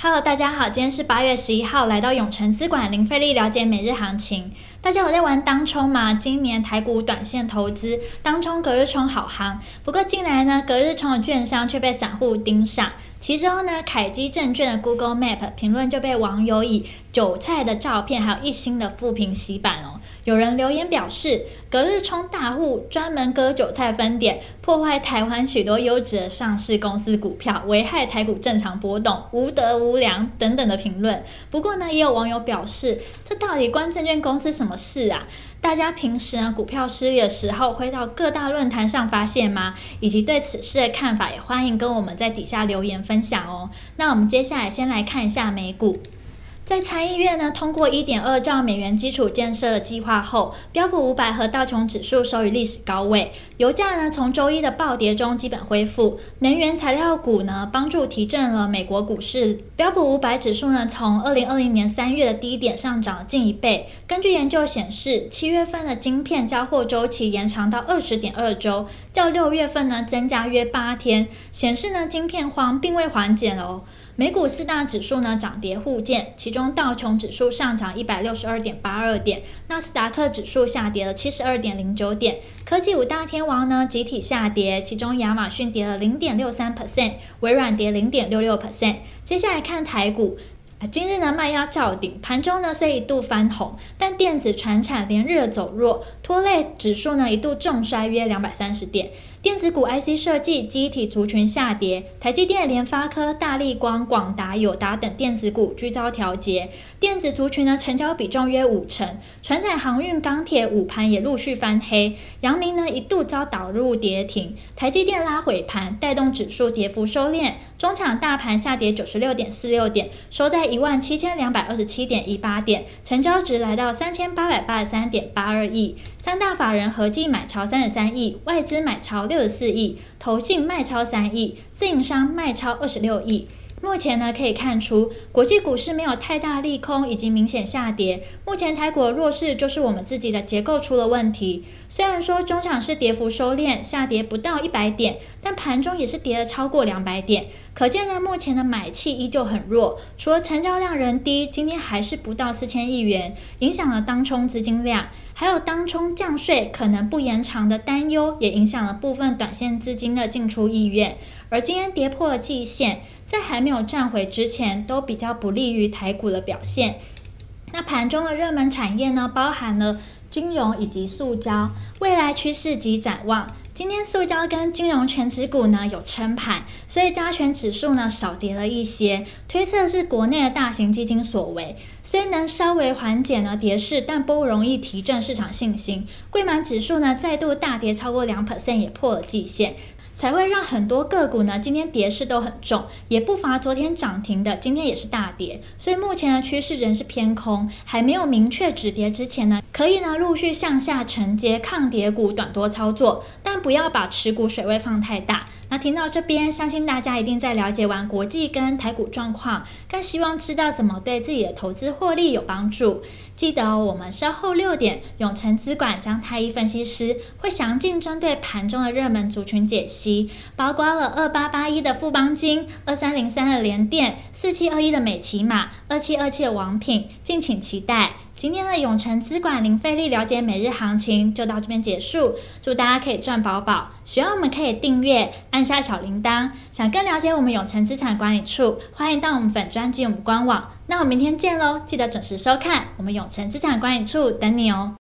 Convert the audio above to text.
Hello， 大家好，今天是8月11号，来到永诚资管零费力了解每日行情。大家有在玩当冲吗？今年台股短线投资当冲、隔日冲好行，不过近来呢，隔日冲的券商却被散户盯上。其中呢，凯基证券的 Google Map 评论就被网友以韭菜的照片还有一星的负评洗版哦。有人留言表示，隔日冲大户专门割韭菜分点，破坏台湾许多优质的上市公司股票，危害台股正常波动，无德无良等等的评论。不过呢，也有网友表示，这到底关证券公司什么事啊？大家平时呢股票失利的时候会到各大论坛上发现吗？以及对此事的看法，也欢迎跟我们在底下留言分享哦。那我们接下来先来看一下美股。在参议院呢通过 1.2 兆美元基础建设的计划后，标普500和道琼指数收于历史高位，油价呢从周一的暴跌中基本恢复，能源材料股呢帮助提振了美国股市。标普500指数呢从2020年3月的低点上涨近一倍。根据研究显示，7月份的晶片交货周期延长到 20.2 周，较6月份呢增加约8天，显示呢晶片荒并未缓解哦。美股四大指数呢涨跌互见，其中道琼指数上涨 162.82 点，纳斯达克指数下跌了 72.09 点，科技五大天王呢集体下跌，其中亚马逊跌了 0.63%， 微软跌 0.66%。 接下来看台股。今日呢卖压照顶，盘中呢虽一度翻红，但电子传产连日的走弱，拖累指数呢一度重衰约230点。电子股 IC 设计、机体族群下跌，台积电、联发科、大立光、广达、友达等电子股居遭调节。电子族群呢成交比重约50%，传产、航运、钢铁午盘也陆续翻黑，阳明呢一度遭导入跌停，台积电拉回盘，带动指数跌幅收敛。中场大盘下跌96.46点，收在17227.18点，成交值来到3883.82亿，三大法人合计买超33亿，外资买超64亿，投信卖超3亿，自营商卖超26亿。目前呢可以看出，国际股市没有太大利空以及明显下跌。目前台股的弱势就是我们自己的结构出了问题。虽然说中场是跌幅收敛，下跌不到100点，但盘中也是跌了超过200点。可见呢目前的买气依旧很弱，除了成交量仍低，今天还是不到4000亿元，影响了当冲资金量。还有当冲降税可能不延长的担忧，也影响了部分短线资金的进出意愿。而今天跌破了季线，在还没有站回之前，都比较不利于台股的表现。那盘中的热门产业呢，包含了金融以及塑胶，未来趋势及展望。今天塑胶跟金融全指股呢有撑盘，所以加权指数呢少跌了一些，推测是国内的大型基金所为。虽能稍微缓解呢跌势，但不容易提振市场信心。柜买指数呢再度大跌超过 2%， 也破了季线，才会让很多个股呢今天跌势都很重，也不乏昨天涨停的，今天也是大跌。所以目前的趋势仍是偏空，还没有明确止跌之前呢，可以呢陆续向下承接抗跌股短多操作，但不要把持股水位放太大。那听到这边，相信大家一定在了解完国际跟台股状况，更希望知道怎么对自己的投资获利有帮助。记得我们稍后6点，永诚资管张太一分析师会详尽针对盘中的热门族群解析，包括了2881的富邦金、2303的联电、4721的美骑马、2727的王品，敬请期待。今天的永诚资管零费力了解每日行情就到这边结束，祝大家可以赚饱饱。喜欢我们可以订阅，按下小铃铛。想更了解我们永诚资产管理处，欢迎到我们粉专及我们官网。那我们明天见喽，记得准时收看我们永诚资产管理处等你哦。